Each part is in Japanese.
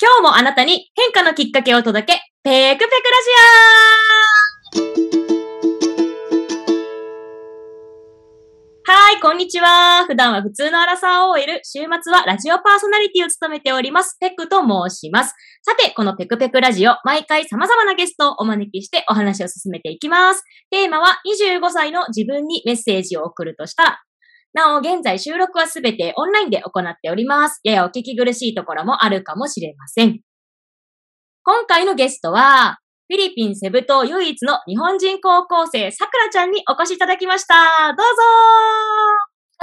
今日もあなたに変化のきっかけを届け、ペクペクラジオ。はい、こんにちは。普段は普通のアラサー OL、週末はラジオパーソナリティを務めております、ペクと申します。さて、このペクペクラジオ、毎回様々なゲストをお招きしてお話を進めていきます。テーマは25歳の自分にメッセージを送るとしたら、なお、現在収録はすべてオンラインで行っております。ややお聞き苦しいところもあるかもしれません。今回のゲストは、フィリピンセブ島唯一の日本人高校生、さくらちゃんにお越しいただきました。どうぞ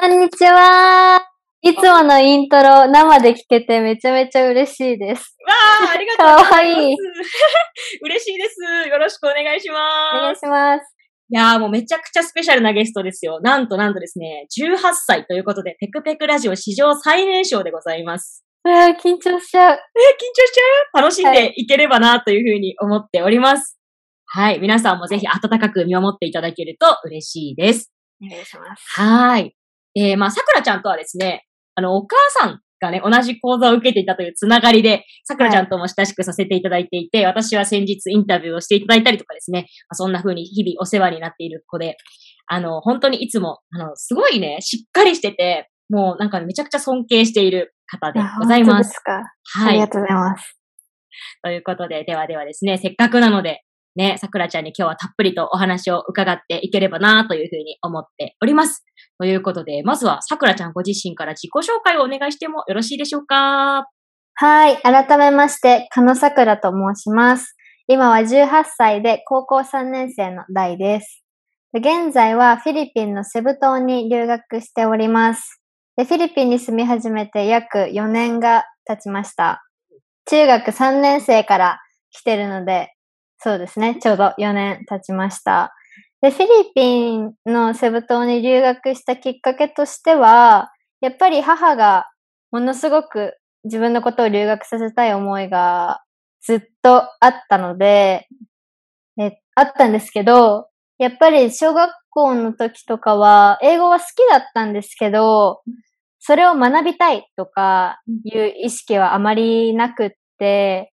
ー。こんにちは。いつものイントロ、生で聞けてめちゃめちゃ嬉しいです。わー、ありがとうございます。かわいい。嬉しいです。よろしくお願いします。お願いします。いやーもうめちゃくちゃスペシャルなゲストですよ。なんとですね、18歳ということで、ペクペクラジオ史上最年少でございます。緊張しちゃう。緊張しちゃう。楽しんでいければなというふうに思っております。はい。皆さんもぜひ温かく見守っていただけると嬉しいです。お願いします。はい。さくらちゃんとはですね、お母さんがね、同じ講座を受けていたというつながりで、さくらちゃんとも親しくさせていただいていて、私は先日インタビューをしていただいたりとかですね、そんな風に日々お世話になっている子で、本当にいつも、すごいね、しっかりしてて、もうなんかめちゃくちゃ尊敬している方でございます。そうですか。はい。ありがとうございます。ということで、ではですね、せっかくなので、ね、さくらちゃんに今日はたっぷりとお話を伺っていければなというふうに思っております。ということで、まずはさくらちゃんご自身から自己紹介をお願いしてもよろしいでしょうか？はい、改めまして、かのさくらと申します。今は18歳で高校3年生の代です。現在はフィリピンのセブ島に留学しております。フィリピンに住み始めて約4年が経ちました。中学3年生から来てるので、そうですね。ちょうど4年経ちました。で、フィリピンのセブ島に留学したきっかけとしては、やっぱり母がものすごく自分のことを留学させたい思いがずっとあったので、あったんですけど、やっぱり小学校の時とかは英語は好きだったんですけど、それを学びたいとかいう意識はあまりなくって、英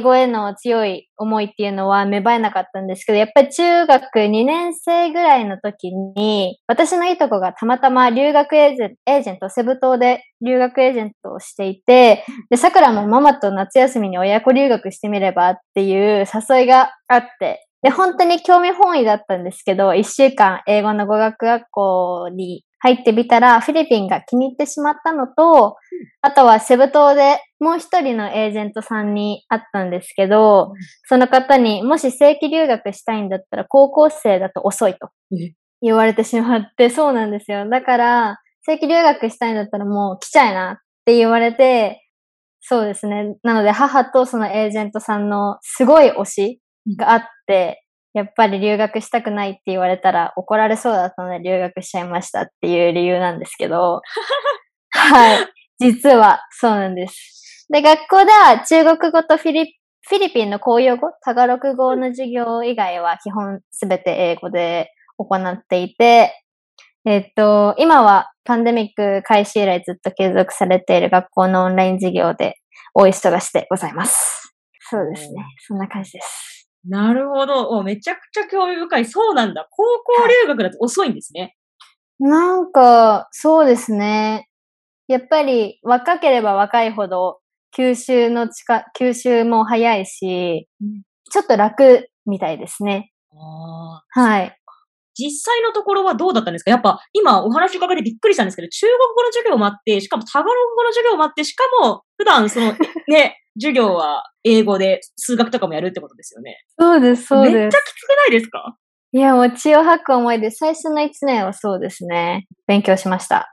語への強い思いっていうのは芽生えなかったんですけど、やっぱり中学2年生ぐらいの時に、私のいとこがたまたま留学エージェント、セブ島で留学エージェントをしていて、で、桜もママと夏休みに親子留学してみればっていう誘いがあって、で、本当に興味本位だったんですけど、1週間英語の語学学校に入ってみたら、フィリピンが気に入ってしまったのと、あとはセブ島でもう一人のエージェントさんに会ったんですけど、その方にもし正規留学したいんだったら高校生だと遅いと言われてしまって、そうなんですよ。だから、正規留学したいんだったらもう来ちゃいなって言われて、そうですね。なので母とそのエージェントさんのすごい推しがあって、やっぱり留学したくないって言われたら怒られそうだったので留学しちゃいましたっていう理由なんですけど。はい。実はそうなんです。で、学校では中国語とフィリピンの公用語、タガログ語の授業以外は基本すべて英語で行っていて、今はパンデミック開始以来ずっと継続されている学校のオンライン授業で大忙しでございます。そうですね。そんな感じです。なるほど。お、めちゃくちゃ興味深い。そうなんだ。高校留学だと遅いんですね。なんか、そうですね。やっぱり若ければ若いほど吸収も早いし、ちょっと楽みたいですね。あ、はい。実際のところはどうだったんですか？やっぱ今お話伺ってびっくりしたんですけど、中国語の授業もあって、しかもタガログ語の授業もあって、しかも普段そのね、授業は英語で数学とかもやるってことですよね。そうです、そうです。めっちゃきつくないですか？いや、もう血を吐く思いで最初の1年はそうですね、勉強しました。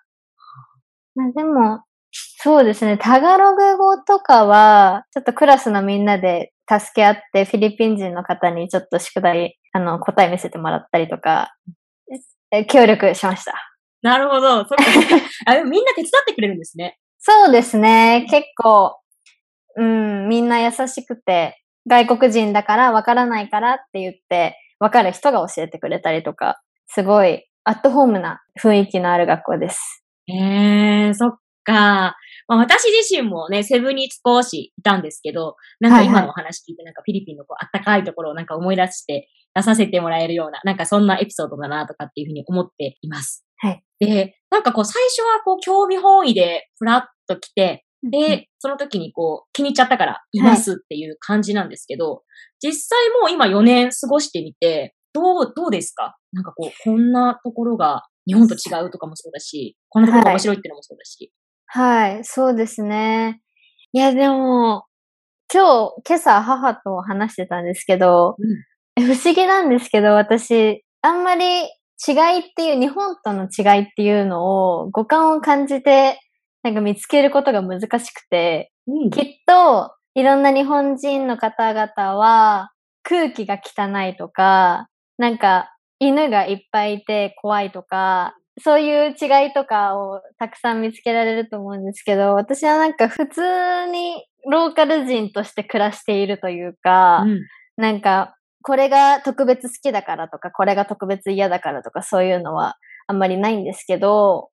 まあ、でも、そうですね、タガログ語とかは、ちょっとクラスのみんなで助け合って、フィリピン人の方にちょっと宿題、答え見せてもらったりとか、協力しました。なるほど。そっか。みんな手伝ってくれるんですね。そうですね、結構。うん、みんな優しくて、外国人だから分からないからって言って、分かる人が教えてくれたりとか、すごいアットホームな雰囲気のある学校です。そっか。まあ、私自身もね、セブに少しいたんですけど、なんか今のお話聞いて、なんかフィリピンのこうあったかいところをなんか思い出して出させてもらえるような、なんかそんなエピソードだなとかっていうふうに思っています。はい。で、なんかこう最初はこう興味本位でふらっと来て、で、その時にこう気に入っちゃったからいますっていう感じなんですけど、はい、実際もう今4年過ごしてみて、どうですか？なんかこう、こんなところが日本と違うとかもそうだし、こんなところが面白いってのもそうだし。はい、はい、そうですね。いやでも、今朝母と話してたんですけど、不思議なんですけど、私、あんまり違いっていう、日本との違いっていうのを五感を感じて、なんか見つけることが難しくて、きっといろんな日本人の方々は空気が汚いとか、なんか犬がいっぱいいて怖いとか、そういう違いとかをたくさん見つけられると思うんですけど、私はなんか普通にローカル人として暮らしているというか、なんかこれが特別好きだからとか、これが特別嫌だからとか、そういうのはあんまりないんですけど、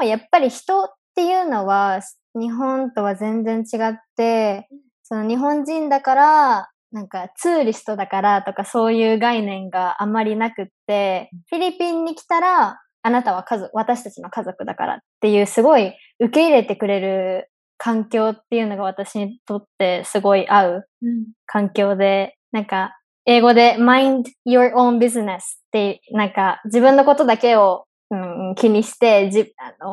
でもやっぱり人っていうのは日本とは全然違って、その日本人だから、なんかツーリストだからとかそういう概念があまりなくって、フィリピンに来たらあなたは私たちの家族だからっていうすごい受け入れてくれる環境っていうのが私にとってすごい合う環境で、なんか英語で mind your own business ってなんか自分のことだけを気にして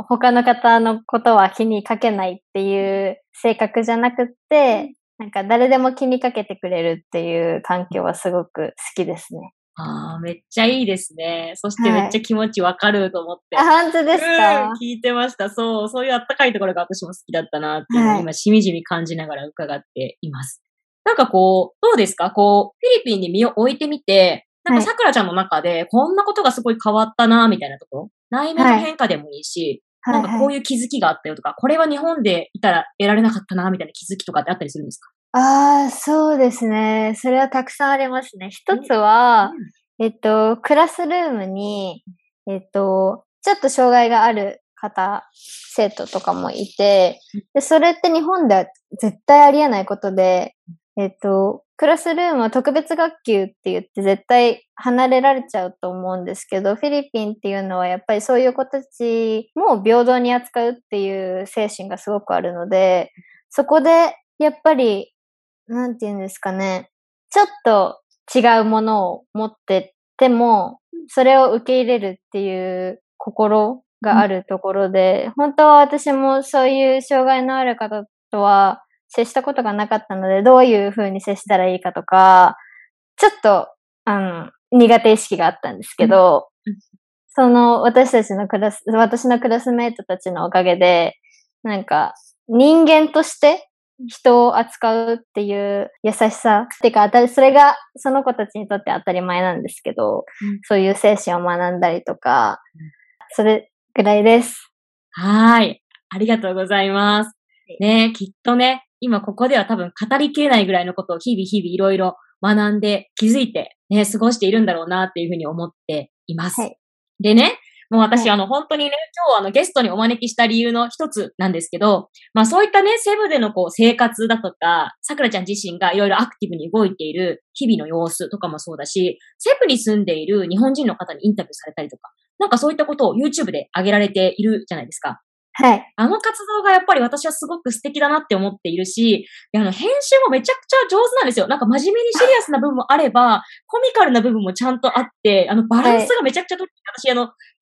他の方のことは気にかけないっていう性格じゃなくって、なんか誰でも気にかけてくれるっていう環境はすごく好きですね。ああ、めっちゃいいですね。そしてめっちゃ気持ちわかると思って。はい、あ、本当ですか？聞いてました。そういうあったかいところが私も好きだったなっていうのを、今しみじみ感じながら伺っています。なんかこう、どうですか？こう、フィリピンに身を置いてみて、なんかさくらちゃんの中でこんなことがすごい変わったなみたいなところ、内面の変化でもいいし、はい、なんかこういう気づきがあったよとか、これは日本でいたら得られなかったなみたいな気づきとかってあったりするんですか？ああ、そうですね。それはたくさんありますね。一つは、クラスルームに、ちょっと障害がある方、生徒とかもいて、で、それって日本では絶対ありえないことで、クラスルームは特別学級って言って絶対離れられちゃうと思うんですけど、フィリピンっていうのはやっぱりそういう子たちも平等に扱うっていう精神がすごくあるので、そこでやっぱり、なんて言うんですかね、ちょっと違うものを持ってても、それを受け入れるっていう心があるところで、本当は私もそういう障害のある方とは、接したことがなかったので、どういう風に接したらいいかとか、ちょっと、苦手意識があったんですけど、その、私のクラスメイトたちのおかげで、なんか、人間として人を扱うっていう優しさ、っていうか、それがその子たちにとって当たり前なんですけど、そういう精神を学んだりとか、それぐらいです。はい。ありがとうございます。ね、きっとね、今ここでは多分語りきれないぐらいのことを日々いろいろ学んで気づいてね、過ごしているんだろうなっていうふうに思っています。はい、でね、もう私、本当にね、今日ゲストにお招きした理由の一つなんですけど、まあそういったね、セブでのこう生活だとか、さくらちゃん自身がいろいろアクティブに動いている日々の様子とかもそうだし、セブに住んでいる日本人の方にインタビューされたりとか、なんかそういったことを YouTube で上げられているじゃないですか。はい。あの活動がやっぱり私はすごく素敵だなって思っているし、編集もめちゃくちゃ上手なんですよ。なんか真面目にシリアスな部分もあれば、コミカルな部分もちゃんとあって、バランスがめちゃくちゃ取って、私イ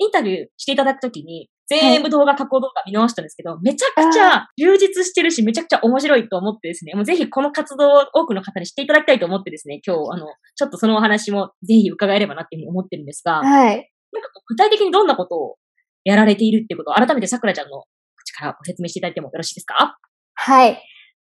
ンタビューしていただくときに、全部加工動画見直したんですけど、めちゃくちゃ充実してるし、めちゃくちゃ面白いと思ってですね、もうぜひこの活動を多くの方にしていただきたいと思ってですね、今日、ちょっとそのお話もぜひ伺えればなっていうふうに思ってるんですが、はい。なんか具体的にどんなことをやられているってことを改めてさくらちゃんの口からご説明していただいてもよろしいですか？はい。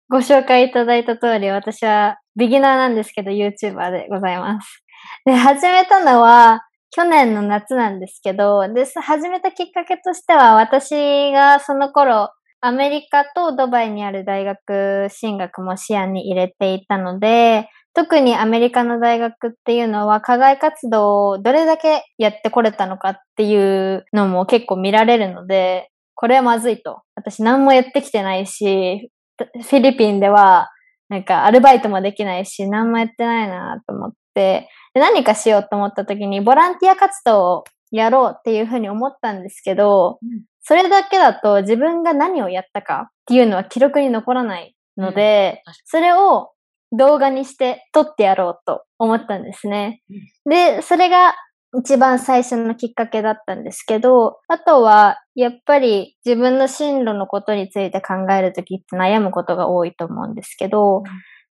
ご紹介いただいた通り、私はビギナーなんですけど、YouTuber でございます。で、始めたのは去年の夏なんですけど、で、始めたきっかけとしては、私がその頃、アメリカとドバイにある大学進学も視野に入れていたので、特にアメリカの大学っていうのは課外活動をどれだけやってこれたのかっていうのも結構見られるので、これはまずいと。私何もやってきてないし、フィリピンではなんかアルバイトもできないし、何もやってないなと思って、で何かしようと思った時にボランティア活動をやろうっていうふうに思ったんですけど、それだけだと自分が何をやったかっていうのは記録に残らないので、それを動画にして撮ってやろうと思ったんですね。で、それが一番最初のきっかけだったんですけど、あとはやっぱり自分の進路のことについて考えるときって悩むことが多いと思うんですけど、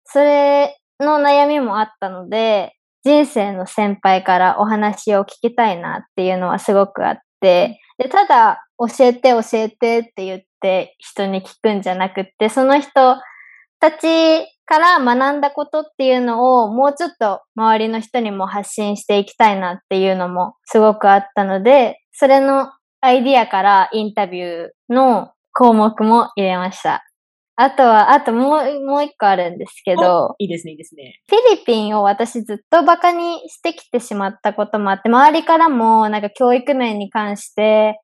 それの悩みもあったので、人生の先輩からお話を聞きたいなっていうのはすごくあって、でただ教えてって言って人に聞くんじゃなくって、その人たちから学んだことっていうのをもうちょっと周りの人にも発信していきたいなっていうのもすごくあったので、それのアイディアからインタビューの項目も入れました。あともう一個あるんですけど、いいですね、いいですね。フィリピンを私ずっとバカにしてきてしまったこともあって、周りからもなんか教育面に関して、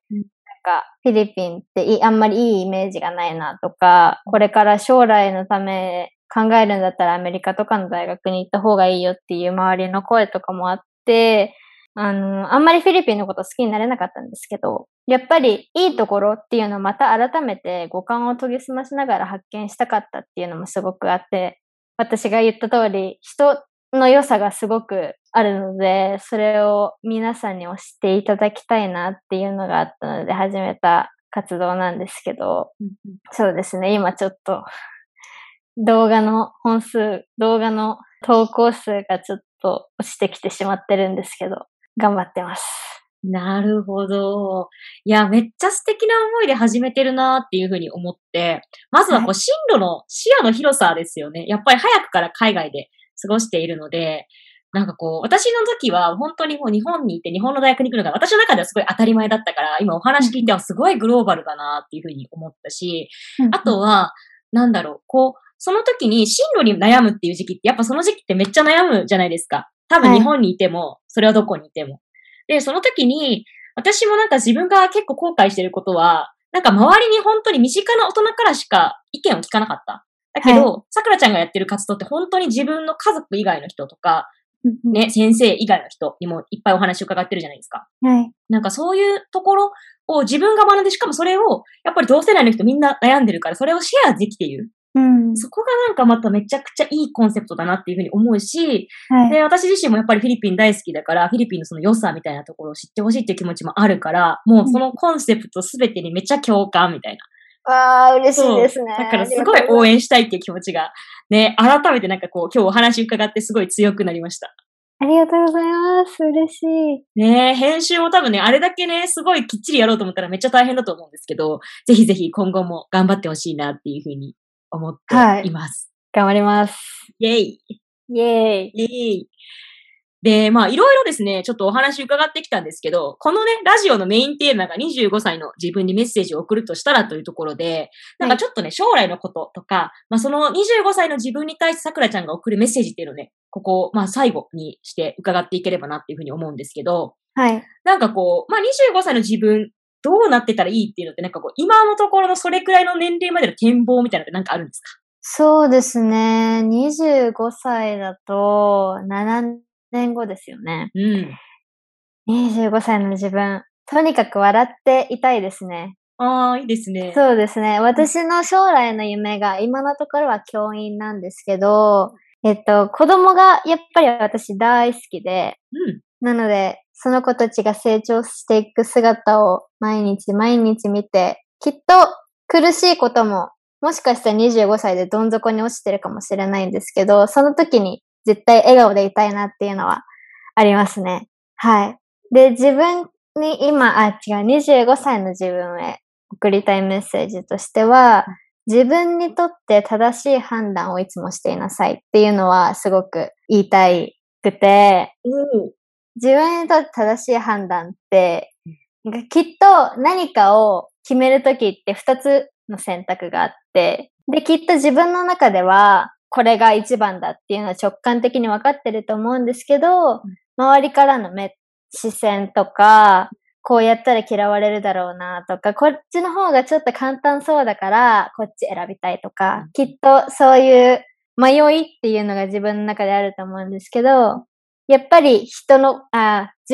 フィリピンってあんまりいいイメージがないなとか、これから将来のため考えるんだったらアメリカとかの大学に行った方がいいよっていう周りの声とかもあって、あんまりフィリピンのこと好きになれなかったんですけど、やっぱりいいところっていうのをまた改めて五感を研ぎ澄ましながら発見したかったっていうのもすごくあって、私が言った通り人の良さがすごくあるので、それを皆さんに推していただきたいなっていうのがあったので始めた活動なんですけど、そうですね、今ちょっと動画の投稿数がちょっと落ちてきてしまってるんですけど、頑張ってます。なるほど。いや、めっちゃ素敵な思いで始めてるなっていうふうに思って、まずはこう進路の視野の広さですよね。やっぱり早くから海外で過ごしているので、なんかこう、私の時は本当にもう日本に行って日本の大学に行くのが私の中ではすごい当たり前だったから、今お話聞いてはすごいグローバルだなっていうふうに思ったし、あとは、なんだろう、こう、その時に進路に悩むっていう時期って、やっぱその時期ってめっちゃ悩むじゃないですか。多分日本にいても、それはどこにいても。で、その時に、私もなんか自分が結構後悔してることは、なんか周りに本当に身近な大人からしか意見を聞かなかった。だけど、桜ちゃんがやってる活動って本当に自分の家族以外の人とか、ね、先生以外の人にもいっぱいお話を伺ってるじゃないですか。なんかそういうところを自分が学んで、しかもそれを、やっぱり同世代の人みんな悩んでるから、それをシェアできている。そこがなんかまためちゃくちゃいいコンセプトだなっていうふうに思うし、で、私自身もやっぱりフィリピン大好きだから、フィリピンのその良さみたいなところを知ってほしいっていう気持ちもあるから、もうそのコンセプトすべてにめちゃ共感みたいな。ああ、嬉しいですね。だからすごい応援したいっていう気持ちが、ね、改めてなんかこう、今日お話伺ってすごい強くなりました。ありがとうございます。嬉しい。ねえ、編集も多分ね、あれだけね、すごいきっちりやろうと思ったらめっちゃ大変だと思うんですけど、ぜひぜひ今後も頑張ってほしいなっていうふうに思っています。頑張ります。イェイ。イェイ。イェイ。で、まあ、いろいろですね、ちょっとお話伺ってきたんですけど、このね、ラジオのメインテーマが25歳の自分にメッセージを送るとしたらというところで、なんかちょっとね、将来のこととか、まあ、その25歳の自分に対して桜ちゃんが送るメッセージっていうのをね、ここを、まあ、最後にして伺っていければなっていうふうに思うんですけど、なんかこう、まあ、25歳の自分、どうなってたらいいっていうのって、なんかこう、今のところのそれくらいの年齢までの展望みたいなのってなんかあるんですか？そうですね。25歳だと、7年後ですよね。25歳の自分、とにかく笑っていたいですね。ああ、いいですね。そうですね。私の将来の夢が、今のところは教員なんですけど、子供がやっぱり私大好きで、なので、その子たちが成長していく姿を毎日見て、きっと苦しいことも、もしかしたら25歳でどん底に落ちてるかもしれないんですけど、その時に絶対笑顔でいたいなっていうのはありますね。で、自分に今、25歳の自分へ送りたいメッセージとしては、自分にとって正しい判断をいつもしていなさいっていうのはすごく言いたくて、自分にとって正しい判断って、きっと何かを決めるときって2つの選択があって、で、きっと自分の中ではこれが一番だっていうのは直感的に分かってると思うんですけど、周りからの視線とか、こうやったら嫌われるだろうなとか、こっちの方がちょっと簡単そうだからこっち選びたいとか、きっとそういう迷いっていうのが自分の中であると思うんですけど、やっぱり自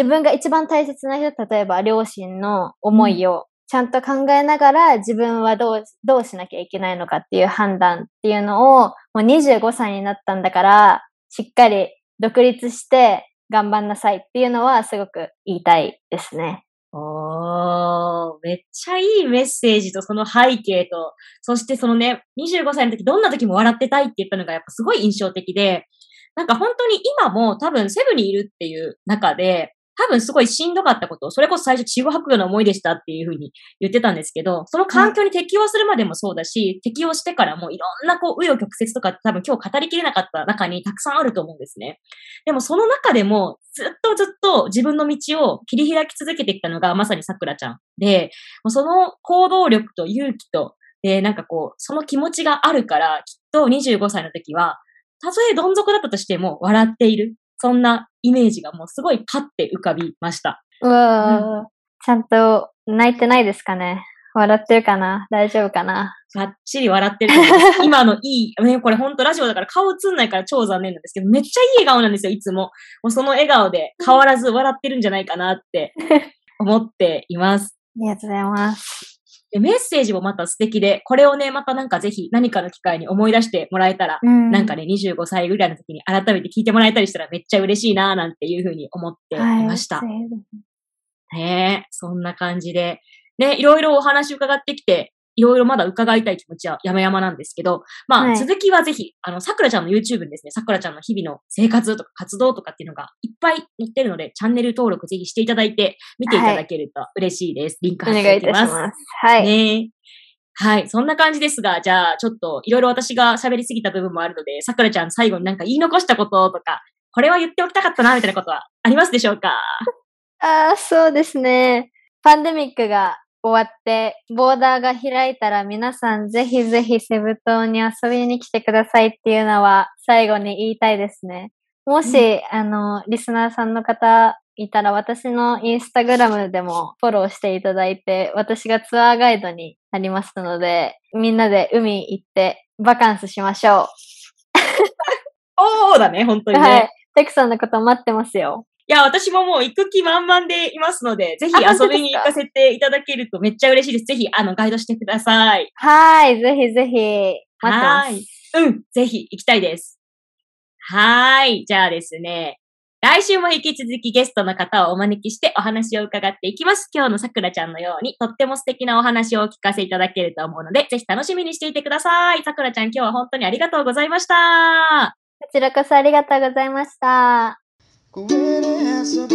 分が一番大切な人、例えば両親の思いをちゃんと考えながら、自分はどうしなきゃいけないのかっていう判断っていうのを、もう25歳になったんだからしっかり独立して頑張んなさいっていうのはすごく言いたいですね。おー、めっちゃいいメッセージとその背景と、そしてそのね、25歳の時どんな時も笑ってたいって言ったのがやっぱすごい印象的で、なんか本当に今も多分セブにいるっていう中で、多分すごいしんどかったことを、それこそ最初ちぐはぐの思いでしたっていうふうに言ってたんですけど、その環境に適応するまでもそうだし、適応してからもいろんなこう紆余曲折とか多分今日語りきれなかった中にたくさんあると思うんですね。でもその中でもずっと自分の道を切り開き続けてきたのがまさにさくらちゃんで、その行動力と勇気と、で、なんかこう、その気持ちがあるから、きっと25歳の時は、たとえどん底だったとしても笑っている。そんなイメージがもうすごいパッて浮かびました。ちゃんと泣いてないですかね。笑ってるかな、大丈夫かな。がっちり笑ってると思います。今のいい、ね、これほんとラジオだから顔映んないから超残念なんですけど、めっちゃいい笑顔なんですよ、いつも。もうその笑顔で変わらず笑ってるんじゃないかなって思っています。ありがとうございます。で、メッセージもまた素敵で、これをね、またなんかぜひ何かの機会に思い出してもらえたら、なんかね、25歳ぐらいの時に改めて聞いてもらえたりしたらめっちゃ嬉しいなーなんていうふうに思っていました。はい、ね、そんな感じで。ね、いろいろお話伺ってきて、いろいろまだ伺いたい気持ちは山々なんですけど、まあ、はい、続きはぜひ、さくらちゃんの YouTube にですね、さくらちゃんの日々の生活とか活動とかっていうのがいっぱい載ってるので、チャンネル登録ぜひしていただいて、見ていただけると嬉しいです。はい、リンク貼っておきます。お願いいたします。はい。ね。はい。そんな感じですが、じゃあ、ちょっといろいろ私が喋りすぎた部分もあるので、さくらちゃん最後になんか言い残したこととか、これは言っておきたかったな、みたいなことはありますでしょうか？そうですね。パンデミックが終わってボーダーが開いたら、皆さんぜひぜひセブ島に遊びに来てくださいっていうのは最後に言いたいですね。もし、リスナーさんの方いたら、私のインスタグラムでもフォローしていただいて、私がツアーガイドになりますので、みんなで海行ってバカンスしましょう。おーだね、本当にね。はい。テクさんのこと待ってますよ。いや、私ももう行く気満々でいますので、ぜひ遊びに行かせていただけるとめっちゃ嬉しいです。ぜひ、ガイドしてください。はい、ぜひぜひ。待ってます。はい。うん、ぜひ行きたいです。はい、じゃあですね、来週も引き続きゲストの方をお招きしてお話を伺っていきます。今日のさくらちゃんのように、とっても素敵なお話をお聞かせいただけると思うので、ぜひ楽しみにしていてください。さくらちゃん、今日は本当にありがとうございました。こちらこそありがとうございました。公園で遊ぶ、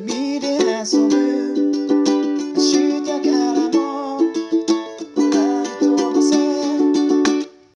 海で遊ぶ